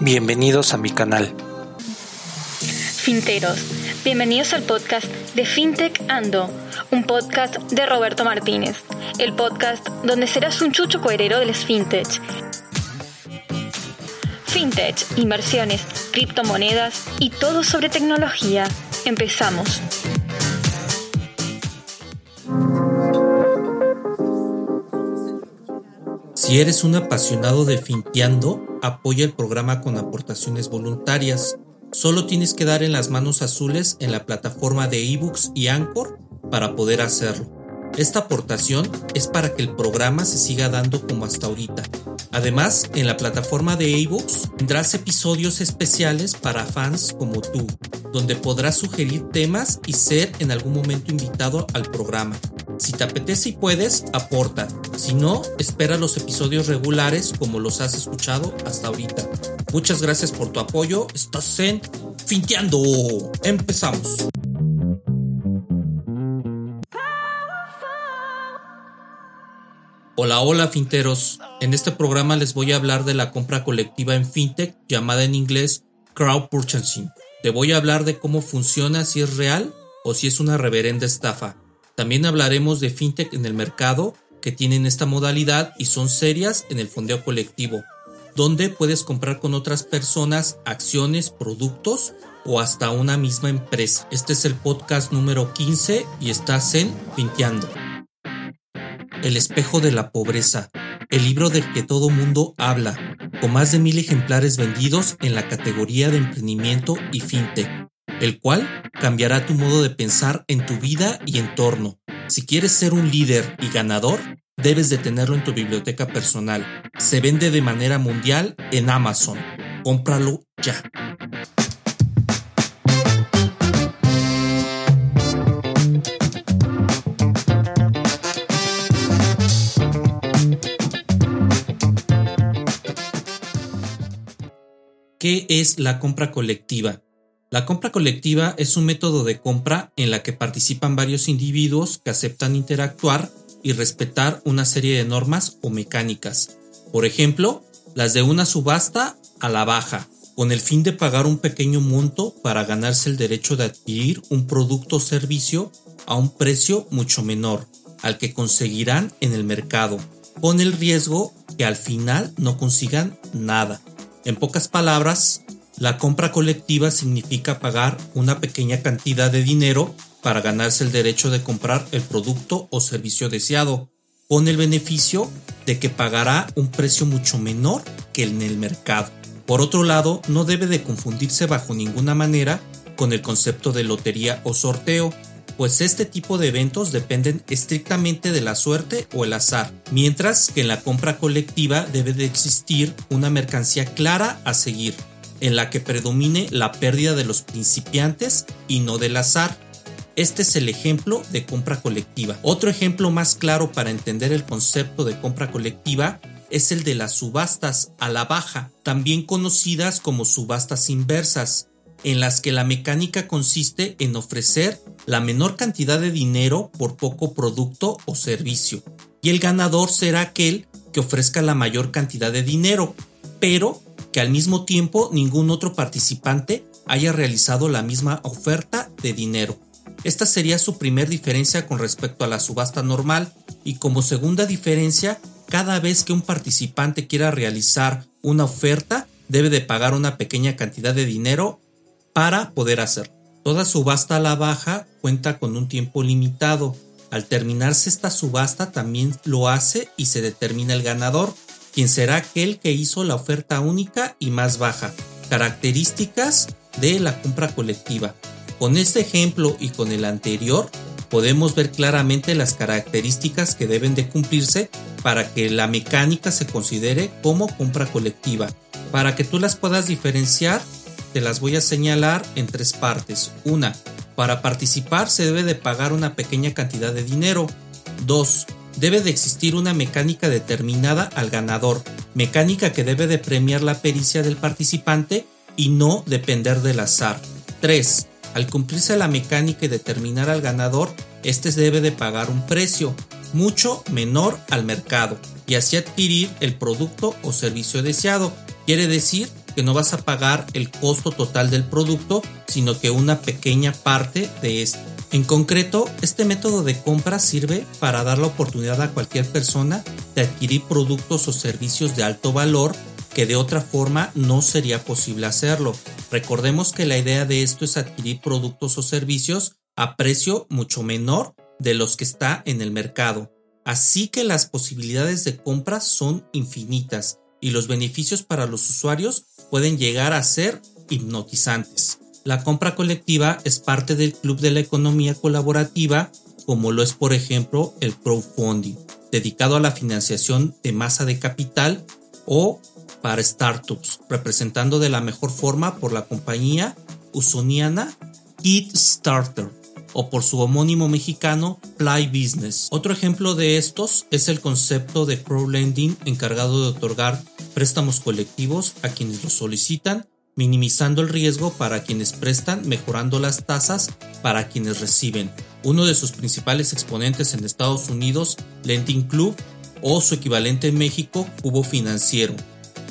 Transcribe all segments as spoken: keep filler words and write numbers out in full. Bienvenidos a mi canal. Finteros, bienvenidos al podcast de Fintech Ando, un podcast de Roberto Martínez, el podcast donde serás un chucho coherero de las fintech. Fintech, inversiones, criptomonedas y todo sobre tecnología. Empezamos. Si eres un apasionado de Finteando, apoya el programa con aportaciones voluntarias. Solo tienes que dar en las manos azules en la plataforma de iVoox y Anchor para poder hacerlo. Esta aportación es para que el programa se siga dando como hasta ahorita. Además, en la plataforma de iVoox tendrás episodios especiales para fans como tú, donde podrás sugerir temas y ser en algún momento invitado al programa. Si te apetece y puedes, aporta. Si no, espera los episodios regulares como los has escuchado hasta ahorita. Muchas gracias por tu apoyo. Estás en Finteando. Empezamos. Hola, hola finteros. En este programa les voy a hablar de la compra colectiva en fintech llamada en inglés Crowd Purchasing. Te voy a hablar de cómo funciona, si es real o si es una reverenda estafa. También hablaremos de fintech en el mercado que tienen esta modalidad y son serias en el fondeo colectivo, donde puedes comprar con otras personas acciones, productos o hasta una misma empresa. Este es el podcast número quince y estás en Finteando. El espejo de la pobreza, el libro del que todo mundo habla, con más de mil ejemplares vendidos en la categoría de emprendimiento y fintech, el cual cambiará tu modo de pensar en tu vida y entorno. Si quieres ser un líder y ganador, debes de tenerlo en tu biblioteca personal. Se vende de manera mundial en Amazon. Cómpralo ya. ¿Qué es la compra colectiva? La compra colectiva es un método de compra en la que participan varios individuos que aceptan interactuar y respetar una serie de normas o mecánicas, por ejemplo, las de una subasta a la baja, con el fin de pagar un pequeño monto para ganarse el derecho de adquirir un producto o servicio a un precio mucho menor al que conseguirán en el mercado, con el riesgo que al final no consigan nada. En pocas palabras, la compra colectiva significa pagar una pequeña cantidad de dinero para ganarse el derecho de comprar el producto o servicio deseado, con el beneficio de que pagará un precio mucho menor que en el mercado. Por otro lado, no debe de confundirse bajo ninguna manera con el concepto de lotería o sorteo, pues este tipo de eventos dependen estrictamente de la suerte o el azar, mientras que en la compra colectiva debe de existir una mercancía clara a seguir, en la que predomine la pérdida de los principiantes y no del azar. Este es el ejemplo de compra colectiva. Otro ejemplo más claro para entender el concepto de compra colectiva es el de las subastas a la baja, también conocidas como subastas inversas, en las que la mecánica consiste en ofrecer la menor cantidad de dinero por poco producto o servicio, y el ganador será aquel que ofrezca la mayor cantidad de dinero, pero que al mismo tiempo ningún otro participante haya realizado la misma oferta de dinero. Esta sería su primer diferencia con respecto a la subasta normal, y como segunda diferencia, cada vez que un participante quiera realizar una oferta, debe de pagar una pequeña cantidad de dinero para poder hacerlo. Toda subasta a la baja cuenta con un tiempo limitado. Al terminarse esta subasta también lo hace y se determina el ganador, quien será aquel que hizo la oferta única y más baja. Características de la compra colectiva. Con este ejemplo y con el anterior, podemos ver claramente las características que deben de cumplirse para que la mecánica se considere como compra colectiva. Para que tú las puedas diferenciar, te las voy a señalar en tres partes. Una, para participar se debe de pagar una pequeña cantidad de dinero. Dos, debe de existir una mecánica determinada al ganador, mecánica que debe de premiar la pericia del participante y no depender del azar. tres. Al cumplirse la mecánica y determinar al ganador, este debe de pagar un precio mucho menor al mercado y así adquirir el producto o servicio deseado. Quiere decir que no vas a pagar el costo total del producto, sino que una pequeña parte de esto. En concreto, este método de compra sirve para dar la oportunidad a cualquier persona de adquirir productos o servicios de alto valor que de otra forma no sería posible hacerlo. Recordemos que la idea de esto es adquirir productos o servicios a precio mucho menor de los que está en el mercado. Así que las posibilidades de compra son infinitas y los beneficios para los usuarios pueden llegar a ser hipnotizantes. La compra colectiva es parte del club de la economía colaborativa, como lo es por ejemplo el crowdfunding, dedicado a la financiación de masa de capital o para startups, representando de la mejor forma por la compañía usoniana Eat Starter o por su homónimo mexicano Fly Business. Otro ejemplo de estos es el concepto de crowdlending, encargado de otorgar préstamos colectivos a quienes los solicitan, minimizando el riesgo para quienes prestan, mejorando las tasas para quienes reciben. Uno de sus principales exponentes en Estados Unidos, Lending Club, o su equivalente en México, Cubo Financiero.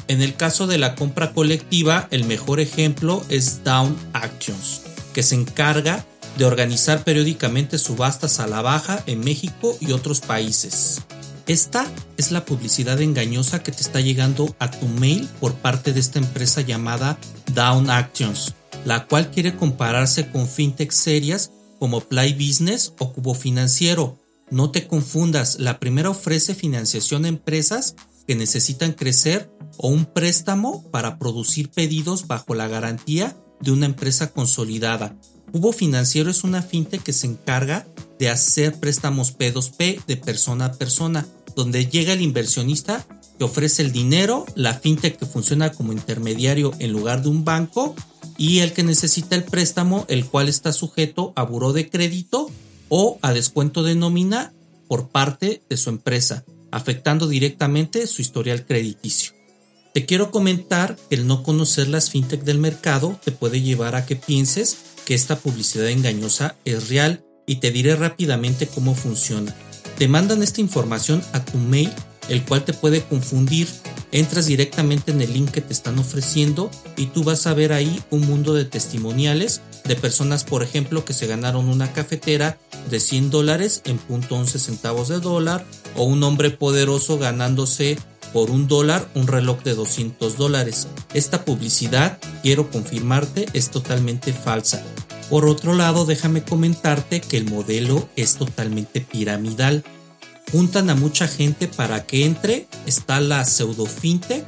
En el caso de la compra colectiva, el mejor ejemplo es Down Actions, que se encarga de organizar periódicamente subastas a la baja en México y otros países. Esta es la publicidad engañosa que te está llegando a tu mail por parte de esta empresa llamada Down Actions, la cual quiere compararse con fintech serias como Fly Business o Cubo Financiero. No te confundas, la primera ofrece financiación a empresas que necesitan crecer o un préstamo para producir pedidos bajo la garantía de una empresa consolidada. Cubo Financiero es una fintech que se encarga de hacer préstamos P dos P de persona a persona, donde llega el inversionista que ofrece el dinero, la fintech que funciona como intermediario en lugar de un banco y el que necesita el préstamo, el cual está sujeto a buró de crédito o a descuento de nómina por parte de su empresa, afectando directamente su historial crediticio. Te quiero comentar que el no conocer las fintech del mercado te puede llevar a que pienses que esta publicidad engañosa es real, y te diré rápidamente cómo funciona. Te mandan esta información a tu mail, el cual te puede confundir. Entras directamente en el link que te están ofreciendo y tú vas a ver ahí un mundo de testimoniales de personas, por ejemplo, que se ganaron una cafetera de cien dólares en punto once centavos de dólar, o un hombre poderoso ganándose por un dólar un reloj de doscientos dólares. Esta publicidad, quiero confirmarte, es totalmente falsa. Por otro lado, déjame comentarte que el modelo es totalmente piramidal. Juntan a mucha gente para que entre, está la pseudo fintech,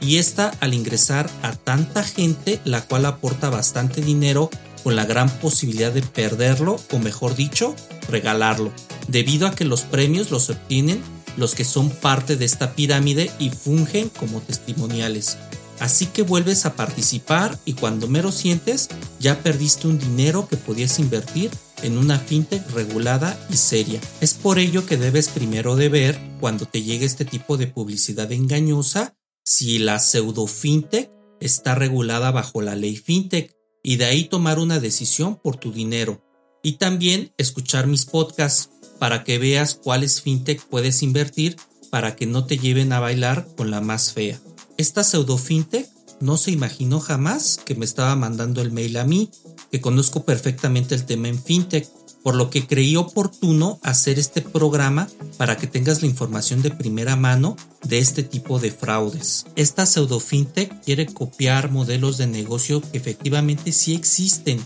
y esta, al ingresar a tanta gente, la cual aporta bastante dinero con la gran posibilidad de perderlo, o mejor dicho, regalarlo, debido a que los premios los obtienen los que son parte de esta pirámide y fungen como testimoniales. Así que vuelves a participar y cuando menos sientes, ya perdiste un dinero que podías invertir en una fintech regulada y seria. Es por ello que debes primero de ver, cuando te llegue este tipo de publicidad engañosa, si la pseudo fintech está regulada bajo la ley fintech, y de ahí tomar una decisión por tu dinero. Y también escuchar mis podcasts para que veas cuáles fintech puedes invertir para que no te lleven a bailar con la más fea. Esta pseudo fintech no se imaginó jamás que me estaba mandando el mail a mí, que conozco perfectamente el tema en fintech, por lo que creí oportuno hacer este programa para que tengas la información de primera mano de este tipo de fraudes. Esta pseudo fintech quiere copiar modelos de negocio que efectivamente sí existen,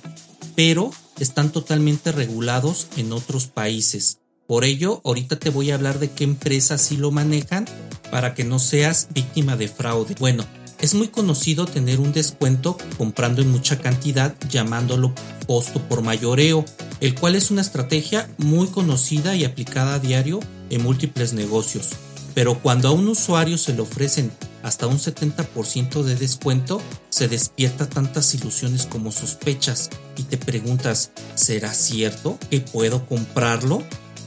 pero están totalmente regulados en otros países. Por ello, ahorita te voy a hablar de qué empresas sí lo manejan para que no seas víctima de fraude. Bueno, es muy conocido tener un descuento comprando en mucha cantidad, llamándolo costo por mayoreo, el cual es una estrategia muy conocida y aplicada a diario en múltiples negocios. Pero cuando a un usuario se le ofrecen hasta un setenta por ciento de descuento, se despierta tantas ilusiones como sospechas y te preguntas, ¿será cierto que puedo comprarlo?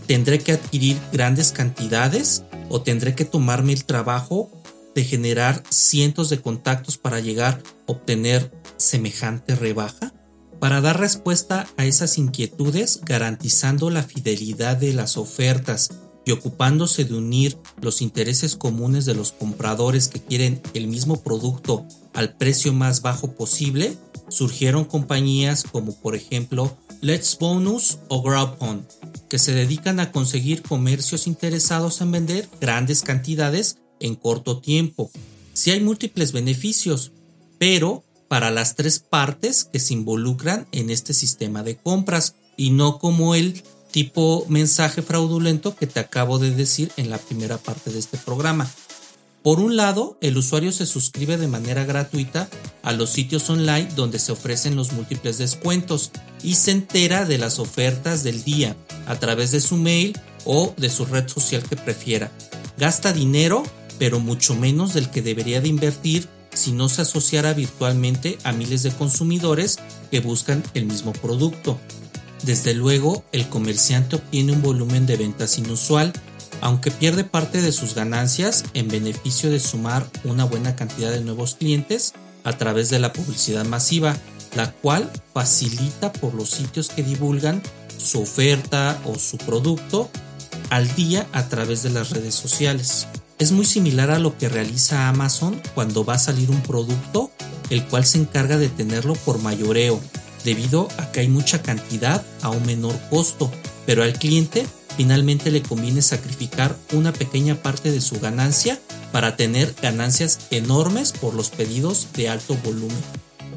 ¿Tendré que adquirir grandes cantidades o tendré que tomarme el trabajo de generar cientos de contactos para llegar a obtener semejante rebaja? Para dar respuesta a esas inquietudes, garantizando la fidelidad de las ofertas y ocupándose de unir los intereses comunes de los compradores que quieren el mismo producto al precio más bajo posible, surgieron compañías como por ejemplo Let's Bonus o Groupon, que se dedican a conseguir comercios interesados en vender grandes cantidades en corto tiempo. Sí hay múltiples beneficios, pero para las tres partes que se involucran en este sistema de compras, y no como el tipo mensaje fraudulento que te acabo de decir en la primera parte de este programa. Por un lado, el usuario se suscribe de manera gratuita a los sitios online donde se ofrecen los múltiples descuentos y se entera de las ofertas del día a través de su mail o de su red social que prefiera. Gasta dinero, pero mucho menos del que debería de invertir si no se asociara virtualmente a miles de consumidores que buscan el mismo producto. Desde luego, el comerciante obtiene un volumen de ventas inusual, aunque pierde parte de sus ganancias en beneficio de sumar una buena cantidad de nuevos clientes a través de la publicidad masiva, la cual facilita por los sitios que divulgan su oferta o su producto al día a través de las redes sociales. Es muy similar a lo que realiza Amazon cuando va a salir un producto, el cual se encarga de tenerlo por mayoreo, debido a que hay mucha cantidad a un menor costo, pero al cliente finalmente le conviene sacrificar una pequeña parte de su ganancia para tener ganancias enormes por los pedidos de alto volumen.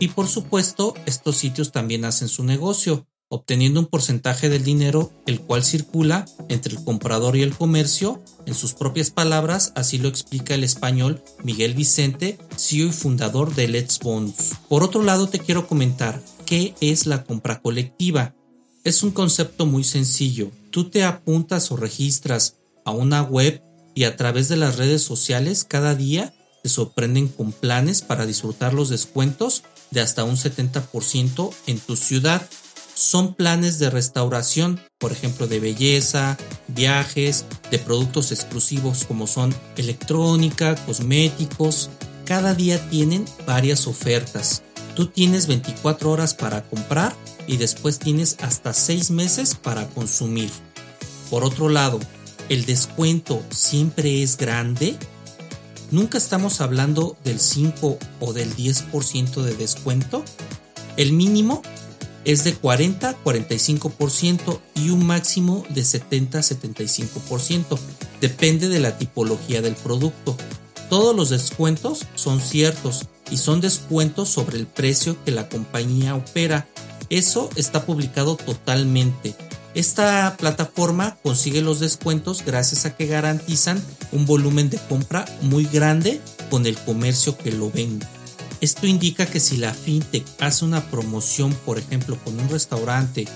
Y por supuesto, estos sitios también hacen su negocio, obteniendo un porcentaje del dinero el cual circula entre el comprador y el comercio. En sus propias palabras, así lo explica el español Miguel Vicente, C E O y fundador de Let's Bonus. Por otro lado, te quiero comentar, ¿qué es la compra colectiva? Es un concepto muy sencillo. Tú te apuntas o registras a una web y a través de las redes sociales cada día te sorprenden con planes para disfrutar los descuentos de hasta un setenta por ciento en tu ciudad. Son planes de restauración, por ejemplo de belleza, viajes, de productos exclusivos como son electrónica, cosméticos. Cada día tienen varias ofertas. Tú tienes veinticuatro horas para comprar y después tienes hasta seis meses para consumir. Por otro lado, ¿el descuento siempre es grande? Nunca estamos hablando del cinco o del diez por ciento de descuento. El mínimo es de cuarenta a cuarenta y cinco por ciento y un máximo de setenta a setenta y cinco por ciento. Depende de la tipología del producto. Todos los descuentos son ciertos y son descuentos sobre el precio que la compañía opera. Eso está publicado totalmente. Esta plataforma consigue los descuentos gracias a que garantizan un volumen de compra muy grande con el comercio que lo vende. Esto indica que si la fintech hace una promoción, por ejemplo, con un restaurante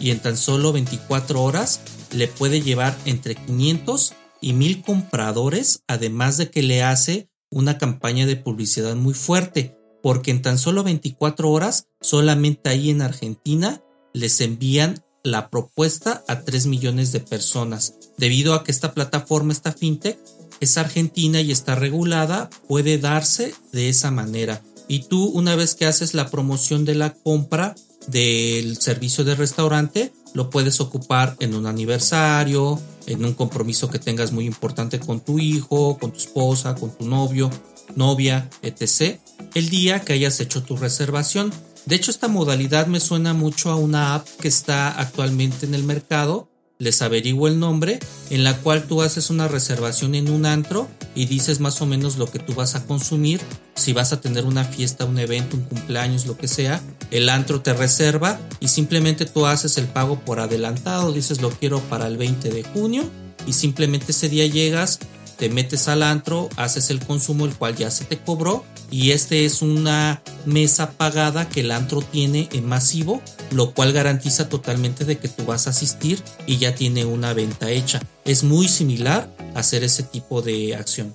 y en tan solo veinticuatro horas le puede llevar entre quinientos y mil compradores, además de que le hace una campaña de publicidad muy fuerte, porque en tan solo veinticuatro horas, solamente ahí en Argentina, les envían la propuesta a tres millones de personas. Debido a que esta plataforma, esta fintech, es argentina y está regulada, puede darse de esa manera. Y tú, una vez que haces la promoción de la compra del servicio de restaurante, lo puedes ocupar en un aniversario, en un compromiso que tengas muy importante con tu hijo, con tu esposa, con tu novio, novia, etcétera, el día que hayas hecho tu reservación. De hecho, esta modalidad me suena mucho a una app que está actualmente en el mercado, les averiguo el nombre, en la cual tú haces una reservación en un antro y dices más o menos lo que tú vas a consumir. Si vas a tener una fiesta, un evento, un cumpleaños, lo que sea, el antro te reserva y simplemente tú haces el pago por adelantado, dices lo quiero para el veinte de junio y simplemente ese día llegas, te metes al antro, haces el consumo el cual ya se te cobró y este es una mesa pagada que el antro tiene en masivo, lo cual garantiza totalmente de que tú vas a asistir y ya tiene una venta hecha. Es muy similar a hacer ese tipo de acción.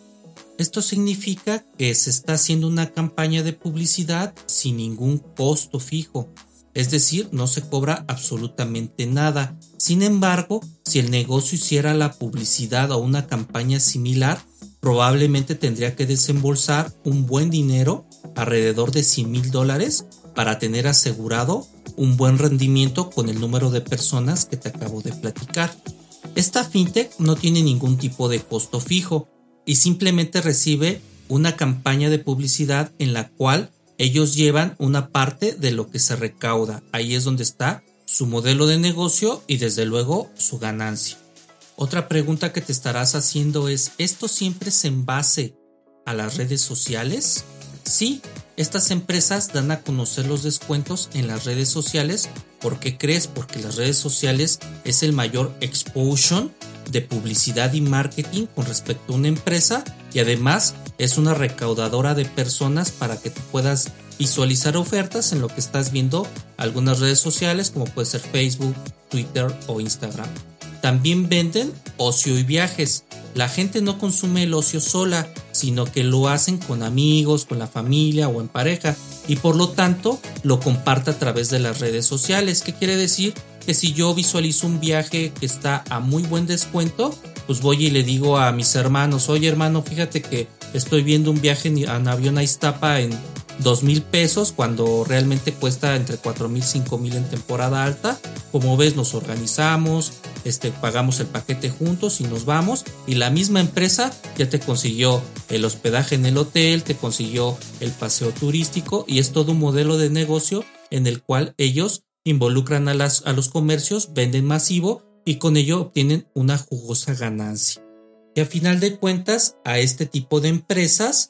Esto significa que se está haciendo una campaña de publicidad sin ningún costo fijo, es decir, no se cobra absolutamente nada. Sin embargo, si el negocio hiciera la publicidad o una campaña similar, probablemente tendría que desembolsar un buen dinero, alrededor de cien mil dólares, para tener asegurado un buen rendimiento con el número de personas que te acabo de platicar. Esta fintech no tiene ningún tipo de costo fijo y simplemente recibe una campaña de publicidad en la cual ellos llevan una parte de lo que se recauda. Ahí es donde está su modelo de negocio y desde luego su ganancia. Otra pregunta que te estarás haciendo es, ¿esto siempre es en base a las redes sociales? Sí, estas empresas dan a conocer los descuentos en las redes sociales. ¿Por qué crees? Porque las redes sociales es el mayor exposure de publicidad y marketing con respecto a una empresa y además es una recaudadora de personas para que tú puedas visualizar ofertas en lo que estás viendo algunas redes sociales como puede ser Facebook, Twitter o Instagram. También venden ocio y viajes. La gente no consume el ocio sola, sino que lo hacen con amigos, con la familia o en pareja y por lo tanto lo comparte a través de las redes sociales. ¿Qué quiere decir? Que si yo visualizo un viaje que está a muy buen descuento, pues voy y le digo a mis hermanos, oye hermano, fíjate que estoy viendo un viaje en avión a Iztapa en dos mil pesos cuando realmente cuesta entre cuatro mil y cinco mil en temporada alta. Como ves, nos organizamos. Este, pagamos el paquete juntos y nos vamos y la misma empresa ya te consiguió el hospedaje en el hotel, te consiguió el paseo turístico y es todo un modelo de negocio en el cual ellos involucran a, las, a los comercios, venden masivo y con ello obtienen una jugosa ganancia. Y a final de cuentas a este tipo de empresas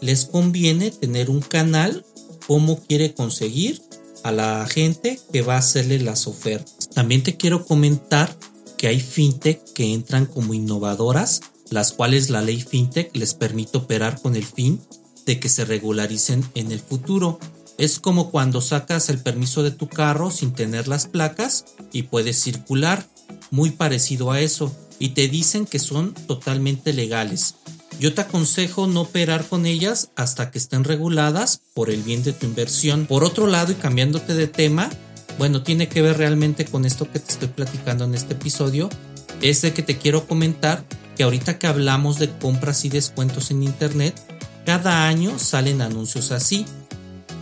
les conviene tener un canal como quiere conseguir a la gente que va a hacerle las ofertas. También te quiero comentar que hay fintech que entran como innovadoras, las cuales la ley fintech les permite operar con el fin de que se regularicen en el futuro. Es como cuando sacas el permiso de tu carro sin tener las placas y puedes circular, muy parecido a eso, y te dicen que son totalmente legales. Yo te aconsejo no operar con ellas hasta que estén reguladas por el bien de tu inversión. Por otro lado, y cambiándote de tema, bueno, tiene que ver realmente con esto que te estoy platicando en este episodio, es de que te quiero comentar que ahorita que hablamos de compras y descuentos en internet, cada año salen anuncios así.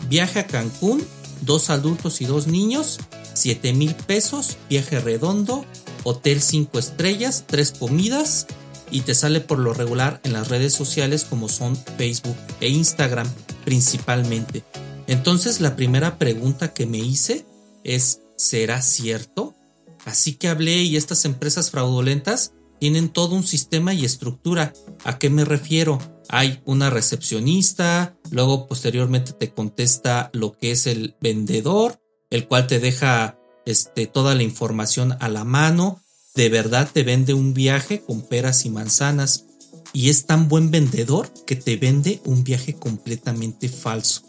Viaje a Cancún, dos adultos y dos niños, siete mil pesos, viaje redondo, hotel cinco estrellas, tres comidas... y te sale por lo regular en las redes sociales como son Facebook e Instagram principalmente. Entonces la primera pregunta que me hice es ¿será cierto? Así que hablé y estas empresas fraudulentas tienen todo un sistema y estructura. ¿A qué me refiero? Hay una recepcionista, luego posteriormente te contesta lo que es el vendedor, el cual te deja este, toda la información a la mano. De verdad te vende un viaje con peras y manzanas y es tan buen vendedor que te vende un viaje completamente falso.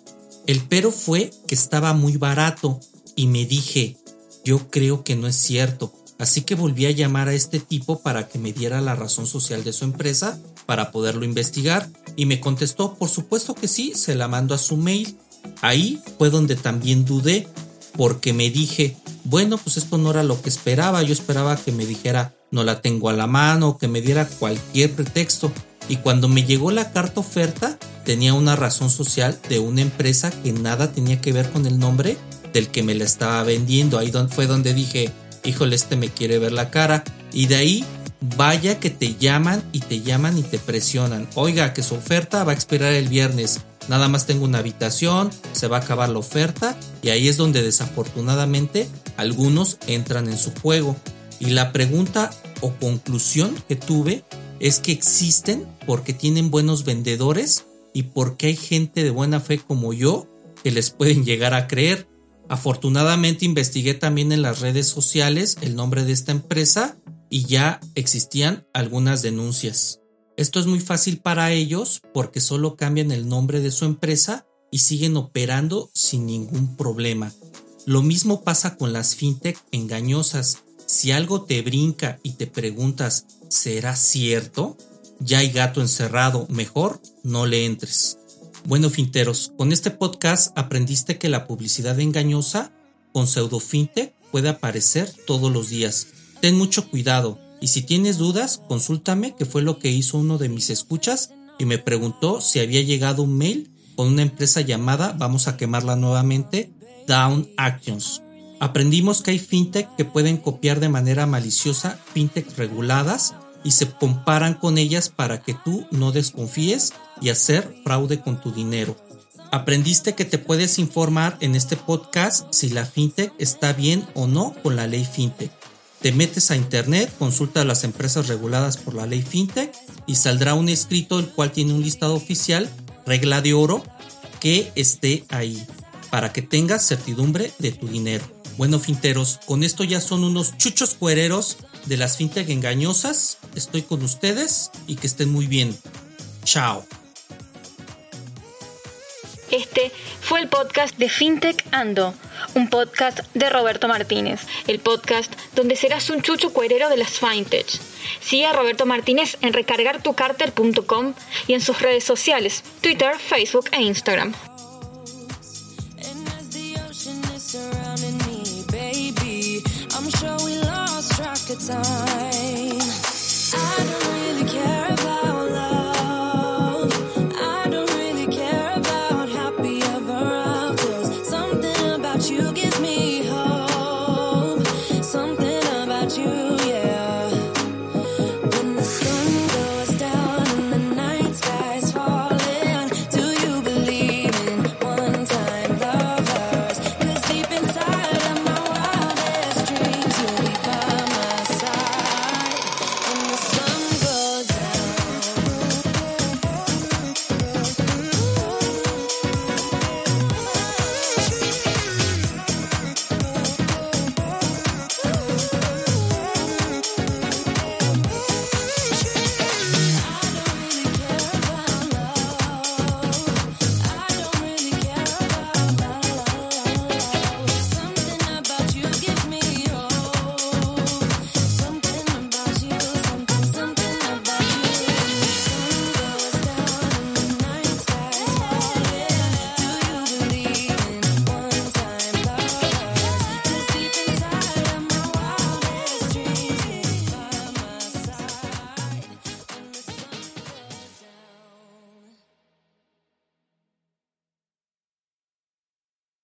El pero fue que estaba muy barato y me dije, yo creo que no es cierto. Así que volví a llamar a este tipo para que me diera la razón social de su empresa para poderlo investigar y me contestó, por supuesto que sí, se la mando a su mail. Ahí fue donde también dudé porque me dije, bueno, pues esto no era lo que esperaba. Yo esperaba que me dijera no la tengo a la mano, que me diera cualquier pretexto. Y cuando me llegó la carta oferta, tenía una razón social de una empresa que nada tenía que ver con el nombre del que me la estaba vendiendo. Ahí fue donde dije, híjole, este me quiere ver la cara. Y de ahí, vaya que te llaman y te llaman y te presionan. Oiga, que su oferta va a expirar el viernes. Nada más tengo una habitación, se va a acabar la oferta y ahí es donde desafortunadamente algunos entran en su juego. Y la pregunta o conclusión que tuve es que existen porque tienen buenos vendedores y porque hay gente de buena fe como yo que les pueden llegar a creer. Afortunadamente investigué también en las redes sociales el nombre de esta empresa y ya existían algunas denuncias. Esto es muy fácil para ellos porque solo cambian el nombre de su empresa y siguen operando sin ningún problema. Lo mismo pasa con las fintech engañosas. Si algo te brinca y te preguntas, ¿será cierto? Ya hay gato encerrado, mejor no le entres. Bueno, finteros, con este podcast aprendiste que la publicidad engañosa con pseudo fintech puede aparecer todos los días. Ten mucho cuidado. Y si tienes dudas, consúltame, que fue lo que hizo uno de mis escuchas y me preguntó si había llegado un mail con una empresa llamada, vamos a quemarla nuevamente, Down Actions. Aprendimos que hay fintech que pueden copiar de manera maliciosa fintech reguladas y se comparan con ellas para que tú no desconfíes y hacer fraude con tu dinero. Aprendiste que te puedes informar en este podcast si la fintech está bien o no con la ley fintech. Te metes a internet, consulta las empresas reguladas por la ley fintech y saldrá un escrito el cual tiene un listado oficial, regla de oro, que esté ahí para que tengas certidumbre de tu dinero. Bueno, finteros, con esto ya son unos chuchos cuereros de las fintech engañosas. Estoy con ustedes y que estén muy bien. Chao. Este fue el podcast de Fintech Ando, un podcast de Roberto Martínez, el podcast donde serás un chucho cuerero de las fintech. Sigue a Roberto Martínez en recargar tu carter punto com y en sus redes sociales, Twitter, Facebook e Instagram. Time